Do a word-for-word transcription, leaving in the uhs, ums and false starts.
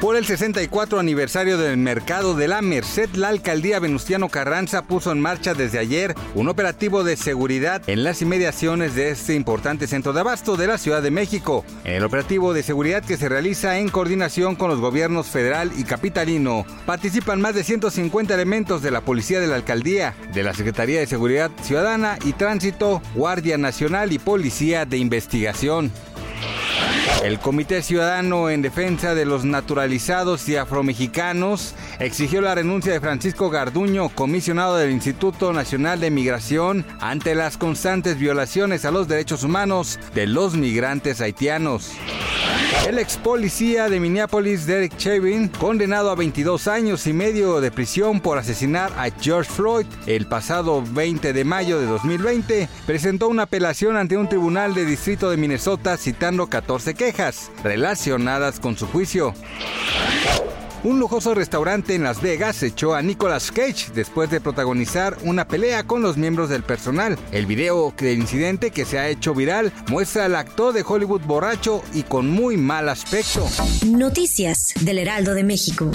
Por el sesenta y cuatro aniversario del Mercado de la Merced, la Alcaldía Venustiano Carranza puso en marcha desde ayer un operativo de seguridad en las inmediaciones de este importante centro de abasto de la Ciudad de México. El operativo de seguridad, que se realiza en coordinación con los gobiernos federal y capitalino, participan más de ciento cincuenta elementos de la Policía de la Alcaldía, de la Secretaría de Seguridad Ciudadana y Tránsito, Guardia Nacional y Policía de Investigación. El Comité Ciudadano en Defensa de los Naturalizados y Afromexicanos exigió la renuncia de Francisco Garduño, comisionado del Instituto Nacional de Migración, ante las constantes violaciones a los derechos humanos de los migrantes haitianos. El ex policía de Minneapolis, Derek Chauvin, condenado a veintidós años y medio de prisión por asesinar a George Floyd el pasado veinte de mayo de dos mil veinte, presentó una apelación ante un tribunal de distrito de Minnesota citando catorce quejas relacionadas con su juicio. Un lujoso restaurante en Las Vegas echó a Nicolas Cage después de protagonizar una pelea con los miembros del personal. El video del incidente, que se ha hecho viral, muestra al actor de Hollywood borracho y con muy mal aspecto. Noticias del Heraldo de México.